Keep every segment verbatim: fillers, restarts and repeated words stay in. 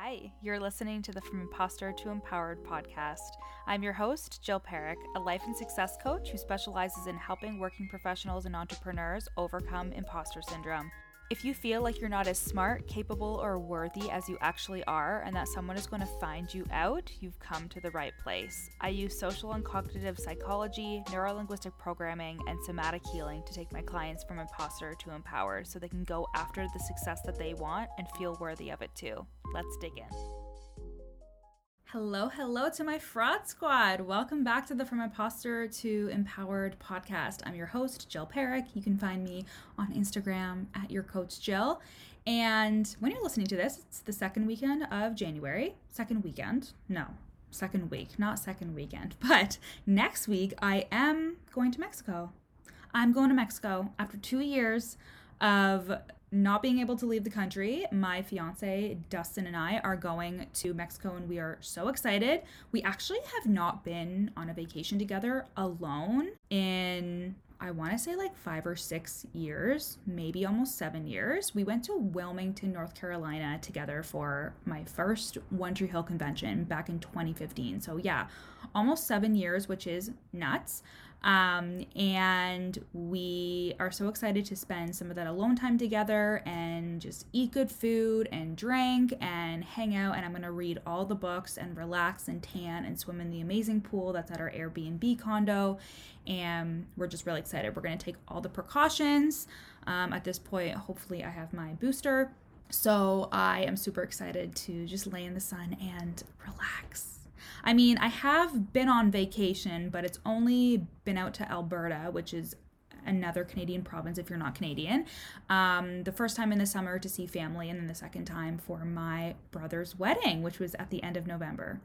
Hi, you're listening to the From Imposter to Empowered podcast. I'm your host, Jill Parekh, a life and success coach who specializes in helping working professionals and entrepreneurs overcome imposter syndrome. If you feel like you're not as smart, capable, or worthy as you actually are, and that someone is going to find you out, you've come to the right place. I use social and cognitive psychology, neuro-linguistic programming, and somatic healing to take my clients from imposter to empowered so they can go after the success that they want and feel worthy of it too. Let's dig in. Hello, hello to my fraud squad. Welcome back to the From Imposter to Empowered podcast. I'm your host, Jill Parekh. You can find me on Instagram at yourcoachjill. And when you're listening to this, it's the second weekend of January. Second weekend? No, second week, not second weekend. But next week, I am going to Mexico. I'm going to Mexico after two years of not being able to leave the country. My fiance, Dustin, and I are going to Mexico and we are so excited. We actually have not been on a vacation together alone in, I want to say like five or six years, maybe almost seven years. We went to Wilmington, North Carolina together for my first One Tree Hill convention back in twenty fifteen. So yeah, almost seven years, which is nuts. Um, and we are so excited to spend some of that alone time together and just eat good food and drink and hang out. And I'm going to read all the books and relax and tan and swim in the amazing pool that's at our Airbnb condo. And we're just really excited. We're going to take all the precautions. Um, at this point, hopefully I have my booster. So I am super excited to just lay in the sun and relax. I mean, I have been on vacation, but it's only been out to Alberta, which is another Canadian province if you're not Canadian. Um, the first time in the summer to see family, and then the second time for my brother's wedding, which was at the end of November.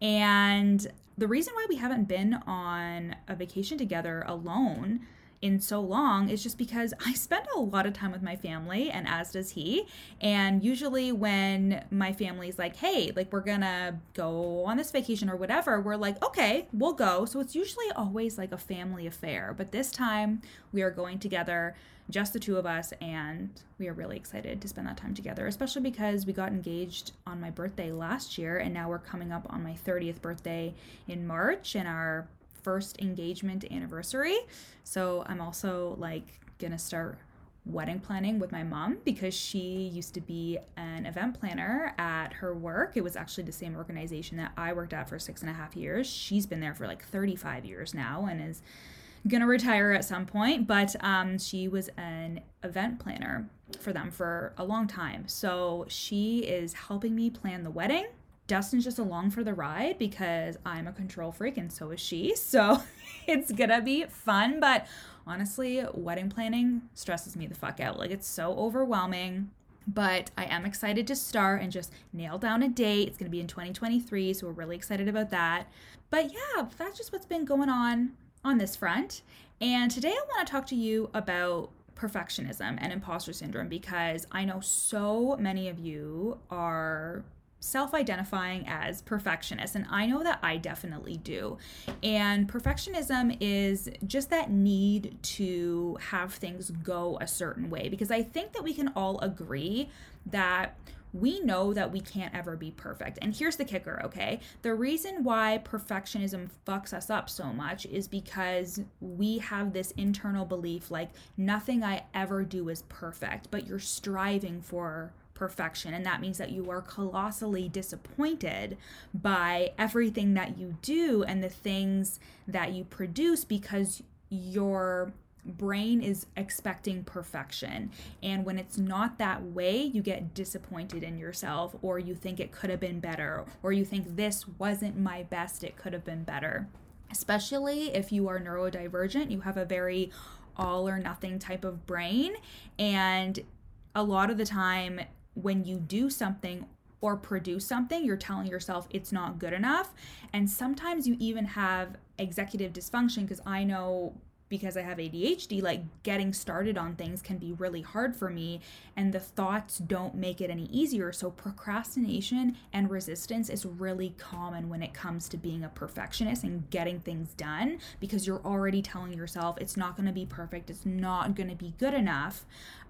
And the reason why we haven't been on a vacation together alone in so long is just because I spend a lot of time with my family, and as does he. And usually when my family's like, hey, like we're gonna go on this vacation or whatever, we're like, okay, we'll go. So it's usually always like a family affair. But this time we are going together, just the two of us, and we are really excited to spend that time together, especially because we got engaged on my birthday last year, and now we're coming up on my thirtieth birthday in March and our first engagement anniversary. So I'm also like gonna start wedding planning with my mom, because she used to be an event planner at her work. It was actually the same organization that I worked at for six and a half years. She's been there for like thirty-five years now and is gonna retire at some point, but um, she was an event planner for them for a long time. So she is helping me plan the wedding. Dustin's just along for the ride because I'm a control freak and so is she. So it's gonna be fun, but honestly, wedding planning stresses me the fuck out. Like, it's so overwhelming, but I am excited to start and just nail down a date. It's gonna be in twenty twenty-three, so we're really excited about that. But yeah, that's just what's been going on on this front. And today I wanna talk to you about perfectionism and imposter syndrome, because I know so many of you are self-identifying as perfectionists, and I know that I definitely do. And perfectionism is just that need to have things go a certain way, because I think that we can all agree that we know that we can't ever be perfect. And here's the kicker, okay? The reason why perfectionism fucks us up so much is because we have this internal belief like nothing I ever do is perfect, but you're striving for perfection. And that means that you are colossally disappointed by everything that you do and the things that you produce, because your brain is expecting perfection. And when it's not that way, you get disappointed in yourself, or you think it could have been better, or you think this wasn't my best, it could have been better. Especially if you are neurodivergent, you have a very all or nothing type of brain. And a lot of the time, when you do something or produce something, you're telling yourself it's not good enough. And sometimes you even have executive dysfunction, because I know, because I have A D H D, like getting started on things can be really hard for me, and the thoughts don't make it any easier. So procrastination and resistance is really common when it comes to being a perfectionist and getting things done, because you're already telling yourself it's not going to be perfect, it's not going to be good enough.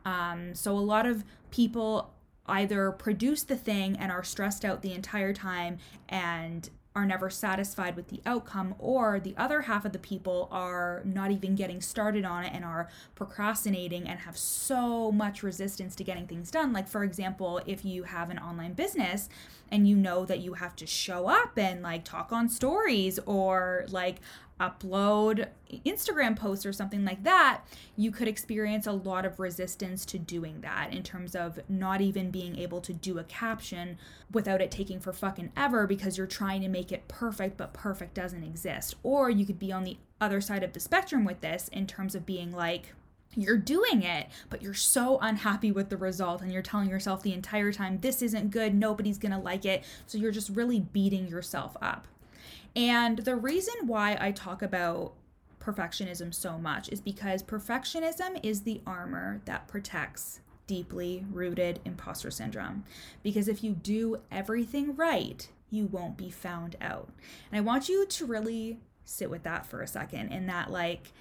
Um, so a lot of people either produce the thing and are stressed out the entire time and are never satisfied with the outcome, or the other half of the people are not even getting started on it and are procrastinating and have so much resistance to getting things done. Like, for example, if you have an online business and you know that you have to show up and like talk on stories or like upload Instagram posts or something like that, you could experience a lot of resistance to doing that in terms of not even being able to do a caption without it taking for fucking ever because you're trying to make it perfect, but perfect doesn't exist. Or you could be on the other side of the spectrum with this in terms of being like, you're doing it, but you're so unhappy with the result and you're telling yourself the entire time, this isn't good, nobody's gonna like it. So you're just really beating yourself up. And the reason why I talk about perfectionism so much is because perfectionism is the armor that protects deeply rooted imposter syndrome. Because if you do everything right, you won't be found out. And I want you to really sit with that for a second, in that like,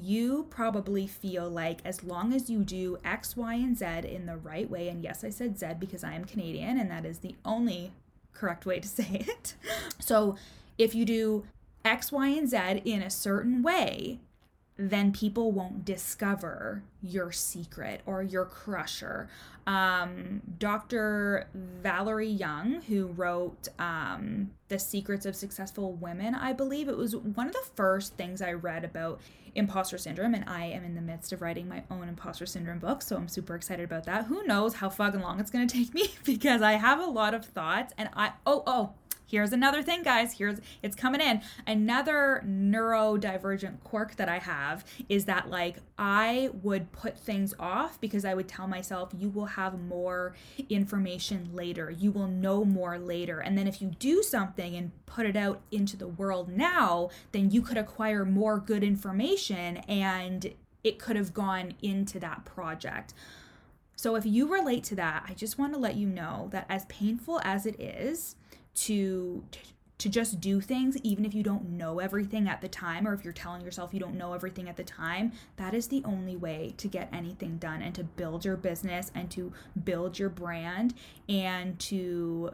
you probably feel like as long as you do X, Y, and Z in the right way, and yes, I said Z because I am Canadian and that is the only correct way to say it. So if you do X, Y, and Z in a certain way, then people won't discover your secret or your crusher. Um, Doctor Valerie Young, who wrote um, The Secrets of Successful Women, I believe, it was one of the first things I read about imposter syndrome, and I am in the midst of writing my own imposter syndrome book, so I'm super excited about that. Who knows how fucking long it's going to take me because I have a lot of thoughts, and I, oh, oh, here's another thing, guys. Here's, it's coming in. Another neurodivergent quirk that I have is that like I would put things off because I would tell myself, you will have more information later. You will know more later. And then if you do something and put it out into the world now, then you could acquire more good information and it could have gone into that project. So if you relate to that, I just want to let you know that as painful as it is, to to just do things even if you don't know everything at the time, or if you're telling yourself you don't know everything at the time, that is the only way to get anything done and to build your business and to build your brand and to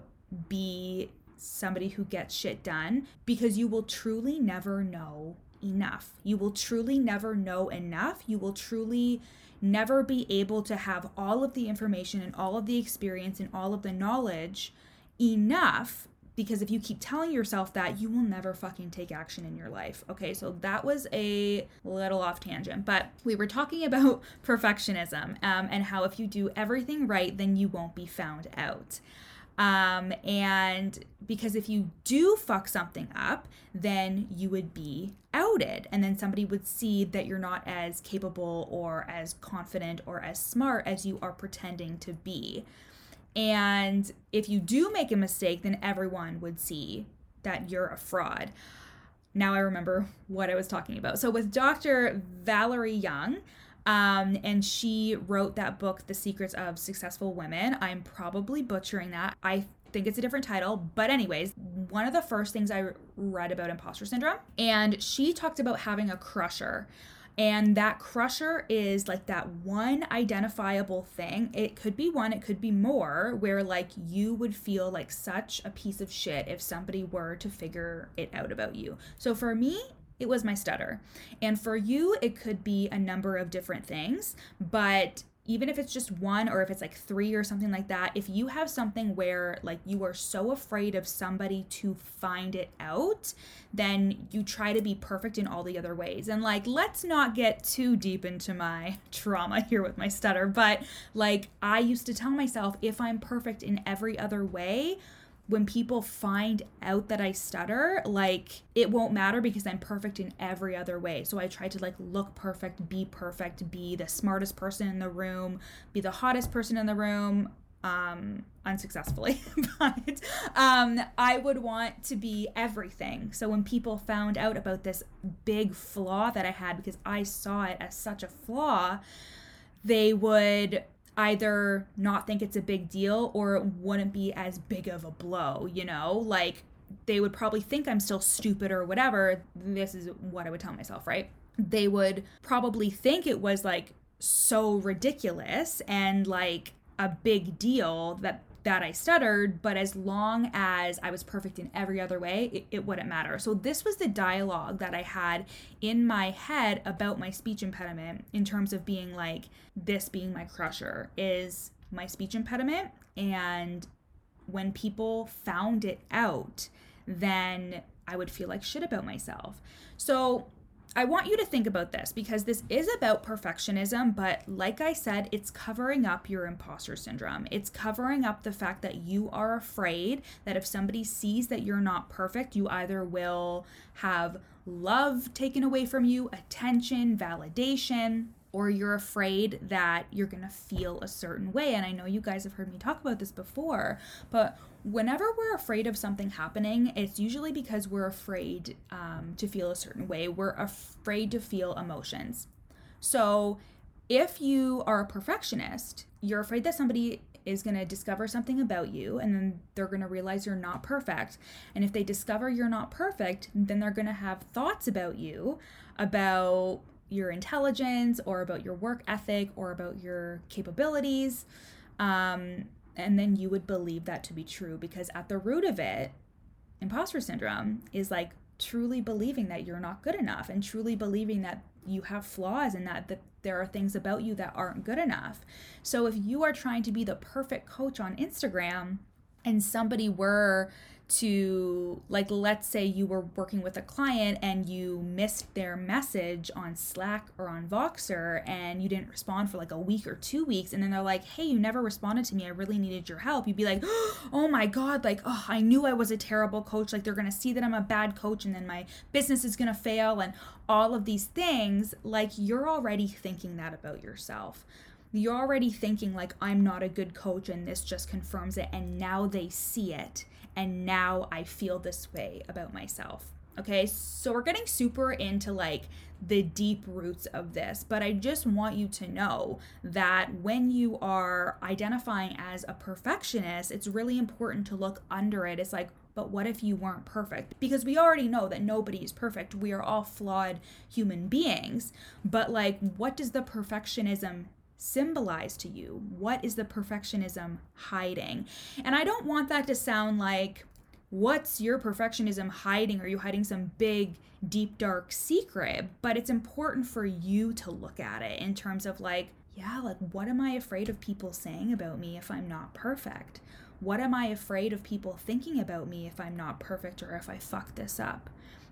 be somebody who gets shit done, because you will truly never know enough. You will truly never know enough. You will truly never be able to have all of the information and all of the experience and all of the knowledge enough, because if you keep telling yourself that, you will never fucking take action in your life. Okay, so that was a little off tangent, but we were talking about perfectionism um, and how if you do everything right, then you won't be found out. Um, and because if you do fuck something up, then you would be outed, and then somebody would see that you're not as capable or as confident or as smart as you are pretending to be. And if you do make a mistake, then everyone would see that you're a fraud. Now I remember what I was talking about. So with Doctor Valerie Young, um, and she wrote that book, The Secrets of Successful Women. I'm probably butchering that. I think it's a different title. But anyways, one of the first things I read about imposter syndrome, and she talked about having a crusher. And that crusher is like that one identifiable thing. It could be one, it could be more, where like you would feel like such a piece of shit if somebody were to figure it out about you. So for me, it was my stutter. And for you, it could be a number of different things. But even if it's just one, or if it's like three or something like that, if you have something where like you are so afraid of somebody to find it out, then you try to be perfect in all the other ways. And like, let's not get too deep into my trauma here with my stutter, but like I used to tell myself, if I'm perfect in every other way, when people find out that I stutter, like it won't matter because I'm perfect in every other way. So I try to like look perfect, be perfect, be the smartest person in the room, be the hottest person in the room, um, unsuccessfully. But um, I would want to be everything. So when people found out about this big flaw that I had, because I saw it as such a flaw, they would either not think it's a big deal, or it wouldn't be as big of a blow, you know? Like, they would probably think I'm still stupid or whatever. This is what I would tell myself, right? They would probably think it was, like, so ridiculous and, like, a big deal that that I stuttered, but as long as I was perfect in every other way, it, it wouldn't matter. So this was the dialogue that I had in my head about my speech impediment, in terms of being like, this being my crusher is my speech impediment. And when people found it out, then I would feel like shit about myself. So I want you to think about this, because this is about perfectionism, but like I said, it's covering up your imposter syndrome. It's covering up the fact that you are afraid that if somebody sees that you're not perfect, you either will have love taken away from you, attention, validation, or you're afraid that you're going to feel a certain way. And I know you guys have heard me talk about this before, but whenever we're afraid of something happening, it's usually because we're afraid um, to feel a certain way. We're afraid to feel emotions. So if you are a perfectionist, you're afraid that somebody is going to discover something about you, and then they're going to realize you're not perfect. And if they discover you're not perfect, then they're going to have thoughts about you, about your intelligence, or about your work ethic, or about your capabilities. Um, and then you would believe that to be true, because at the root of it, imposter syndrome is like truly believing that you're not good enough, and truly believing that you have flaws, and that the, there are things about you that aren't good enough. So if you are trying to be the perfect coach on Instagram, and somebody were to, like, let's say you were working with a client and you missed their message on Slack or on Voxer, and you didn't respond for like a week or two weeks. And then they're like, hey, you never responded to me. I really needed your help. You'd be like, oh my God, like, oh, I knew I was a terrible coach. Like, they're going to see that I'm a bad coach, and then my business is going to fail, and all of these things. Like, you're already thinking that about yourself. You're already thinking like, I'm not a good coach, and this just confirms it, and now they see it, and now I feel this way about myself. Okay, so we're getting super into like the deep roots of this, but I just want you to know that when you are identifying as a perfectionist, it's really important to look under it. It's like, but what if you weren't perfect? Because we already know that nobody is perfect. We are all flawed human beings. But like, what does the perfectionism symbolize to you? What is the perfectionism hiding? And I don't want that to sound like, what's your perfectionism hiding? Are you hiding some big, deep, dark secret? But it's important for you to look at it in terms of like, yeah, like, what am I afraid of people saying about me if I'm not perfect? What am I afraid of people thinking about me if I'm not perfect, or if I fuck this up?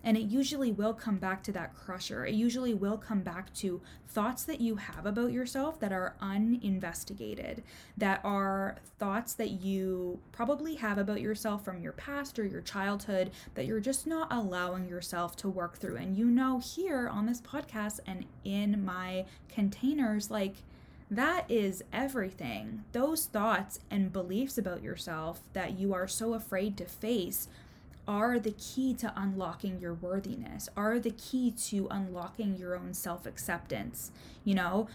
And it usually will come back to that crusher. It usually will come back to thoughts that you have about yourself that are uninvestigated, that are thoughts that you probably have about yourself from your past or your childhood that you're just not allowing yourself to work through. And you know, here on this podcast and in my containers, like, that is everything. Those thoughts and beliefs about yourself that you are so afraid to face are the key to unlocking your worthiness, are the key to unlocking your own self-acceptance. You know,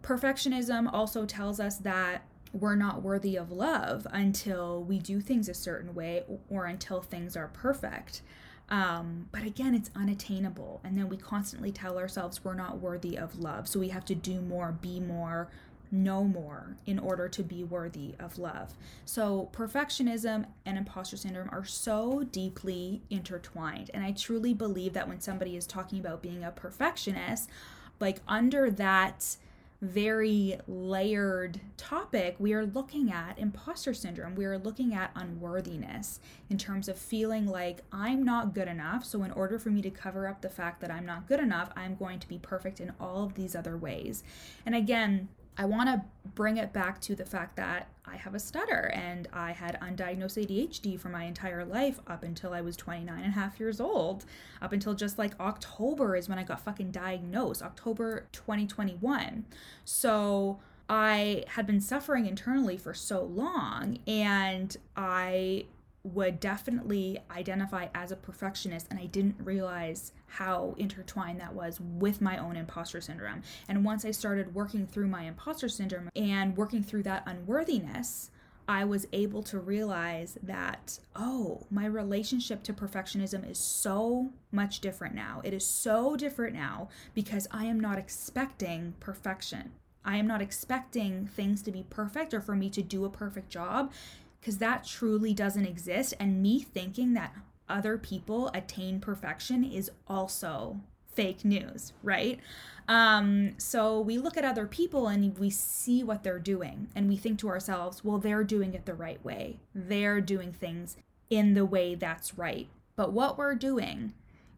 perfectionism also tells us that we're not worthy of love until we do things a certain way, or until things are perfect. Um, but again, it's unattainable. And then we constantly tell ourselves we're not worthy of love. So we have to do more, be more, know more in order to be worthy of love. So perfectionism and imposter syndrome are so deeply intertwined. And I truly believe that when somebody is talking about being a perfectionist, like, under that very layered topic, we are looking at imposter syndrome. We are looking at unworthiness in terms of feeling like I'm not good enough. So in order for me to cover up the fact that I'm not good enough, I'm going to be perfect in all of these other ways. And again, I want to bring it back to the fact that I have a stutter, and I had undiagnosed A D H D for my entire life up until I was twenty-nine and a half years old, up until just like October is when I got fucking diagnosed, October twenty twenty-one. So I had been suffering internally for so long, and I would definitely identify as a perfectionist, and I didn't realize how intertwined that was with my own imposter syndrome. And once I started working through my imposter syndrome and working through that unworthiness, I was able to realize that, oh, my relationship to perfectionism is so much different now. It is so different now because I am not expecting perfection. I am not expecting things to be perfect or for me to do a perfect job, because that truly doesn't exist. And me thinking that other people attain perfection is also fake news, right? Um, so we look at other people and we see what they're doing and we think to ourselves, well, they're doing it the right way. They're doing things in the way that's right. But what we're doing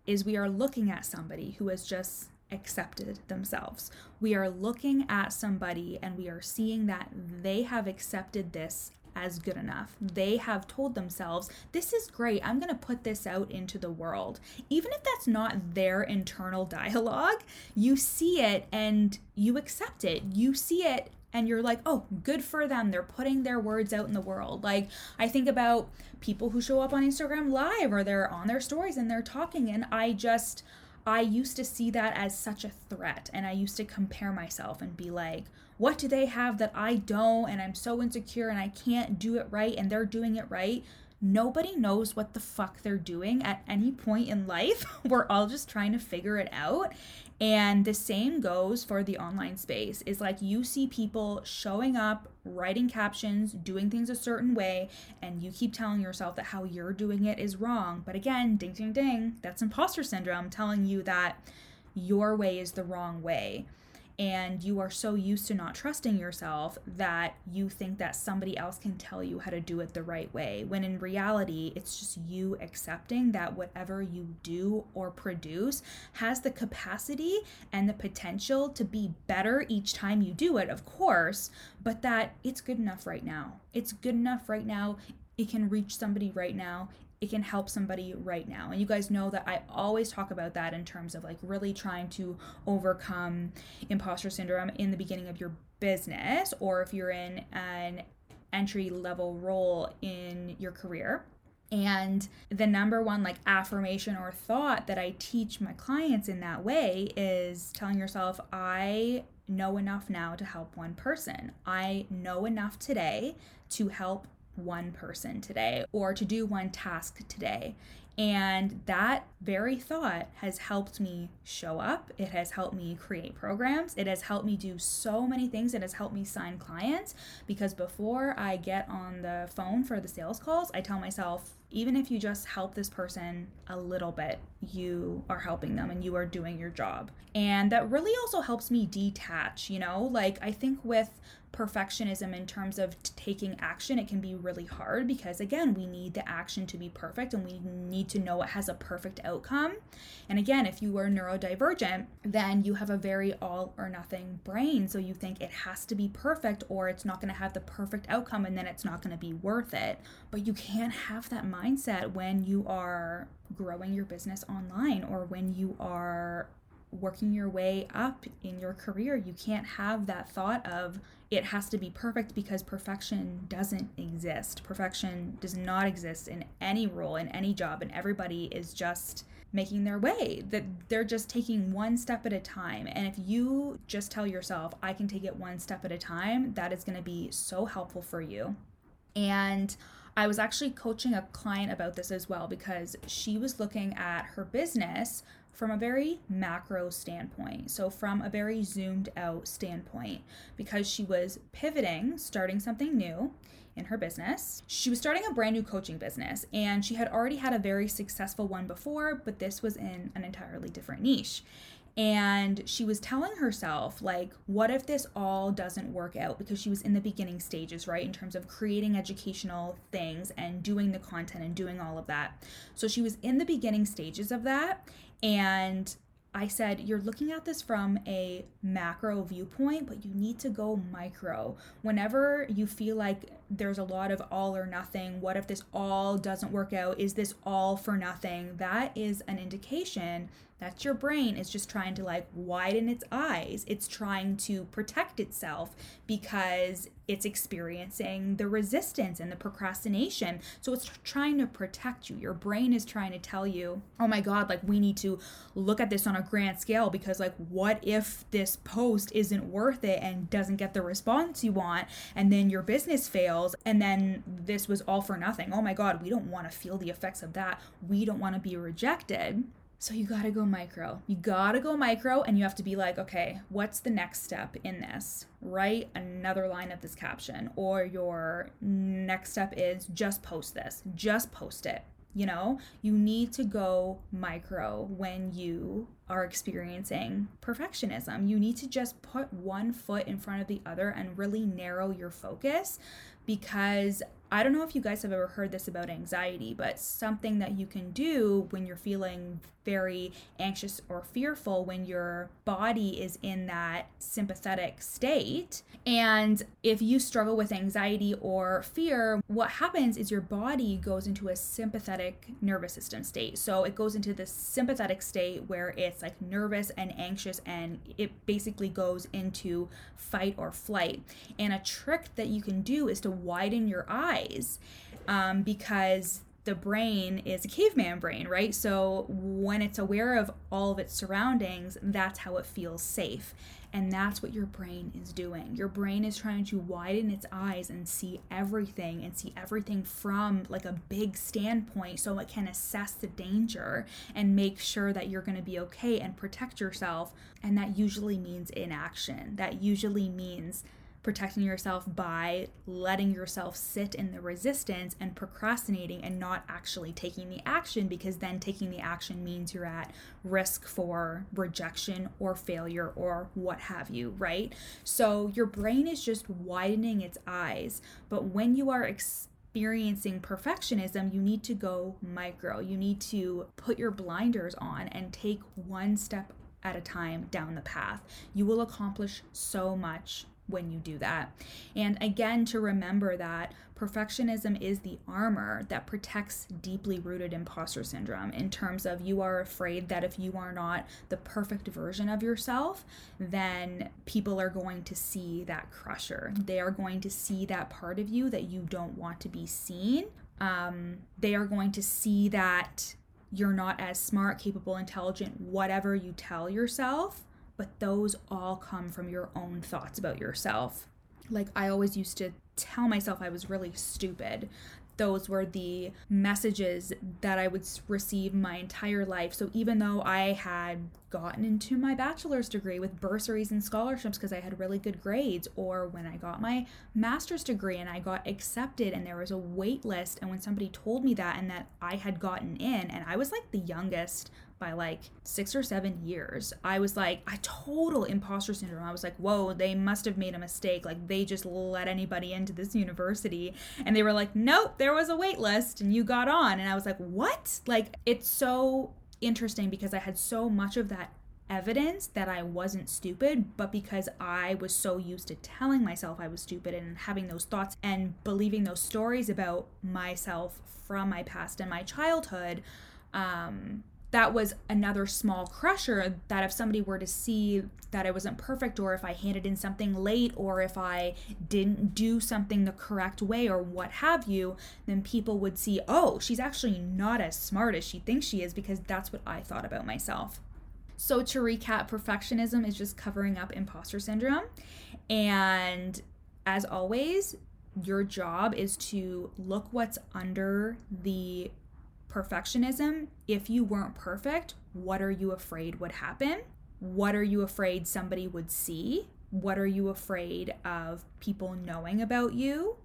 is we are looking at somebody who has just accepted themselves. We are looking at somebody and we are seeing that they have accepted this as good enough. They have told themselves, this is great. I'm going to put this out into the world. Even if that's not their internal dialogue, you see it and you accept it. You see it and you're like, oh, good for them. They're putting their words out in the world. Like, I think about people who show up on Instagram Live or they're on their stories and they're talking, and I just, I used to see that as such a threat, and I used to compare myself and be like, what do they have that I don't, and I'm so insecure and I can't do it right and they're doing it right. Nobody knows what the fuck they're doing at any point in life. We're all just trying to figure it out. And the same goes for the online space. It's like you see people showing up, writing captions, doing things a certain way, and you keep telling yourself that how you're doing it is wrong. But again, ding, ding, ding, that's imposter syndrome telling you that your way is the wrong way. And you are so used to not trusting yourself that you think that somebody else can tell you how to do it the right way, when in reality, it's just you accepting that whatever you do or produce has the capacity and the potential to be better each time you do it, of course, but that it's good enough right now. It's good enough right now. It can reach somebody right now. It can help somebody right now. And you guys know that I always talk about that in terms of like really trying to overcome imposter syndrome in the beginning of your business, or if you're in an entry level role in your career. And the number one like affirmation or thought that I teach my clients in that way is telling yourself, I know enough now to help one person. I know enough today to help one person today, or to do one task today. And that very thought has helped me show up. It has helped me create programs. It has helped me do so many things. It has helped me sign clients, because before I get on the phone for the sales calls, I tell myself, even if you just help this person a little bit, you are helping them and you are doing your job. And that really also helps me detach, you know, like I think with perfectionism in terms of t- taking action, it can be really hard, because again, we need the action to be perfect and we need to know it has a perfect outcome. And again, if you are neurodivergent, then you have a very all or nothing brain. So you think it has to be perfect or it's not going to have the perfect outcome, and then it's not going to be worth it. But you can't have that mindset when you are growing your business online or when you are working your way up in your career. You can't have that thought of it has to be perfect, because perfection doesn't exist. Perfection does not exist in any role, in any job, and everybody is just making their way, that they're just taking one step at a time. And if you just tell yourself, I can take it one step at a time, that is going to be so helpful for you. And I was actually coaching a client about this as well, because she was looking at her business from a very macro standpoint. So from a very zoomed out standpoint, because she was pivoting, starting something new in her business. She was starting a brand new coaching business, and she had already had a very successful one before, but this was in an entirely different niche. And she was telling herself, like, what if this all doesn't work out? Because she was in the beginning stages, right, in terms of creating educational things and doing the content and doing all of that. So she was in the beginning stages of that. And I said, you're looking at this from a macro viewpoint, but you need to go micro. Whenever you feel like there's a lot of all or nothing, what if this all doesn't work out? Is this all for nothing? That is an indication that your brain is just trying to like widen its eyes. It's trying to protect itself because it's experiencing the resistance and the procrastination. So it's trying to protect you. Your brain is trying to tell you, oh my God, like we need to look at this on a grand scale, because like, what if this post isn't worth it and doesn't get the response you want? And then your business fails. And then this was all for nothing. Oh my God, we don't want to feel the effects of that. We don't want to be rejected. So you gotta go micro. You gotta go micro, and you have to be like, okay, what's the next step in this? Write another line of this caption, or your next step is just post this, just post it. You know, you need to go micro when you are experiencing perfectionism. You need to just put one foot in front of the other and really narrow your focus, because I don't know if you guys have ever heard this about anxiety, but something that you can do when you're feeling very anxious or fearful, when your body is in that sympathetic state. And if you struggle with anxiety or fear, what happens is your body goes into a sympathetic nervous system state. So it goes into this sympathetic state where it's like nervous and anxious, and it basically goes into fight or flight. And a trick that you can do is to widen your eyes, um, because the brain is a caveman brain, right? So when it's aware of all of its surroundings, that's how it feels safe. And that's what your brain is doing. Your brain is trying to widen its eyes and see everything and see everything from like a big standpoint, so it can assess the danger and make sure that you're going to be okay and protect yourself. And that usually means inaction. That usually means protecting yourself by letting yourself sit in the resistance and procrastinating and not actually taking the action, because then taking the action means you're at risk for rejection or failure or what have you, right? So your brain is just widening its eyes. But when you are ex- experiencing perfectionism, you need to go micro. You need to put your blinders on and take one step at a time down the path. You will accomplish so much when you do that. And again, to remember that perfectionism is the armor that protects deeply rooted imposter syndrome, in terms of you are afraid that if you are not the perfect version of yourself, then people are going to see that crusher. They are going to see that part of you that you don't want to be seen. Um, they are going to see that you're not as smart, capable, intelligent, whatever you tell yourself. But those all come from your own thoughts about yourself. Like, I always used to tell myself I was really stupid. Those were the messages that I would receive my entire life. So even though I had gotten into my bachelor's degree with bursaries and scholarships because I had really good grades, or when I got my master's degree and I got accepted and there was a wait list, and when somebody told me that and that I had gotten in, and I was like the youngest by like six or seven years, I was like a total imposter syndrome. I was like, whoa, they must have made a mistake. Like, they just let anybody into this university. And they were like, nope, there was a wait list and you got on. And I was like, what? Like, it's so interesting because I had so much of that evidence that I wasn't stupid, but because I was so used to telling myself I was stupid and having those thoughts and believing those stories about myself from my past and my childhood, um, that was another small crusher, that if somebody were to see that I wasn't perfect, or if I handed in something late, or if I didn't do something the correct way, or what have you, then people would see, oh, she's actually not as smart as she thinks she is, because that's what I thought about myself. So to recap, perfectionism is just covering up imposter syndrome. And as always, your job is to look what's under the perfectionism. If you weren't perfect, what are you afraid would happen? What are you afraid somebody would see? What are you afraid of people knowing about you?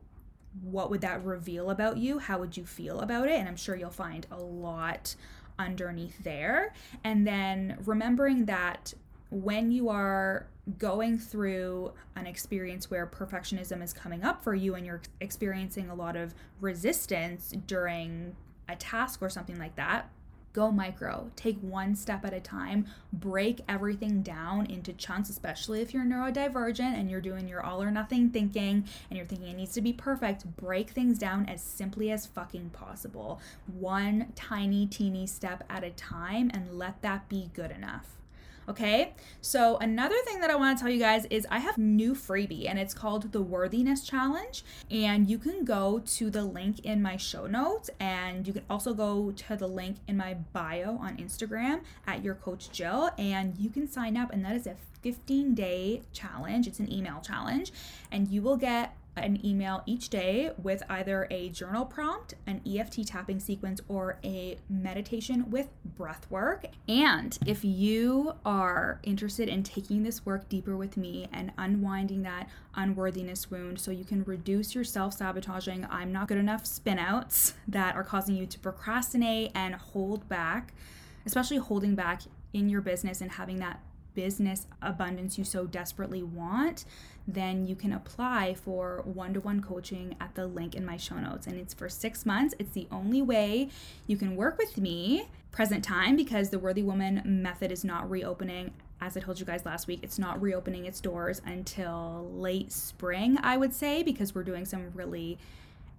What would that reveal about you? How would you feel about it? And I'm sure you'll find a lot underneath there. And then remembering that when you are going through an experience where perfectionism is coming up for you and you're experiencing a lot of resistance during a task or something like that, go micro. Take one step at a time. Break everything down into chunks, especially if you're neurodivergent and you're doing your all or nothing thinking and you're thinking it needs to be perfect. Break things down as simply as fucking possible. One tiny, teeny step at a time, and let that be good enough. Okay, so another thing that I want to tell you guys is I have a new freebie, and it's called the Worthiness Challenge. And you can go to the link in my show notes, and you can also go to the link in my bio on Instagram at Your Coach Jill, and you can sign up. And that is a fifteen-day challenge. It's an email challenge, and you will get an email each day with either a journal prompt, an E F T tapping sequence, or a meditation with breath work. And if you are interested in taking this work deeper with me and unwinding that unworthiness wound so you can reduce your self-sabotaging, I'm not good enough spinouts that are causing you to procrastinate and hold back, especially holding back in your business and having that business abundance you so desperately want, then you can apply for one-to-one coaching at the link in my show notes. And it's for six months. It's the only way you can work with me present time, because the Worthy Woman Method is not reopening. As I told you guys last week, it's not reopening its doors until late spring, I would say, because we're doing some really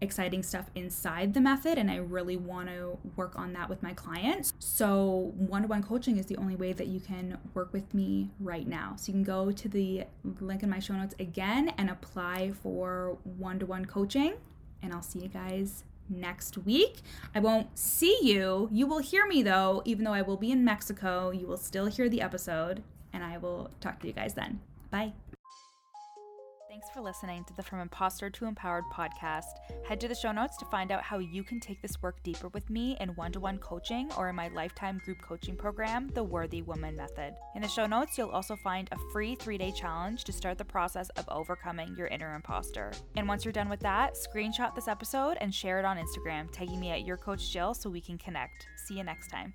exciting stuff inside the method, and I really want to work on that with my clients. So one-to-one coaching is the only way that you can work with me right now. So you can go to the link in my show notes again and apply for one-to-one coaching, and I'll see you guys next week. I won't see you. You will hear me though, even though I will be in Mexico. You will still hear the episode, and I will talk to you guys then. Bye. Thanks for listening to the From Imposter to Empowered podcast. Head to the show notes to find out how you can take this work deeper with me in one-to-one coaching or in my lifetime group coaching program, The Worthy Woman Method. In the show notes, you'll also find a free three-day challenge to start the process of overcoming your inner imposter. And once you're done with that, screenshot this episode and share it on Instagram, tagging me at Your Coach Jill so we can connect. See you next time.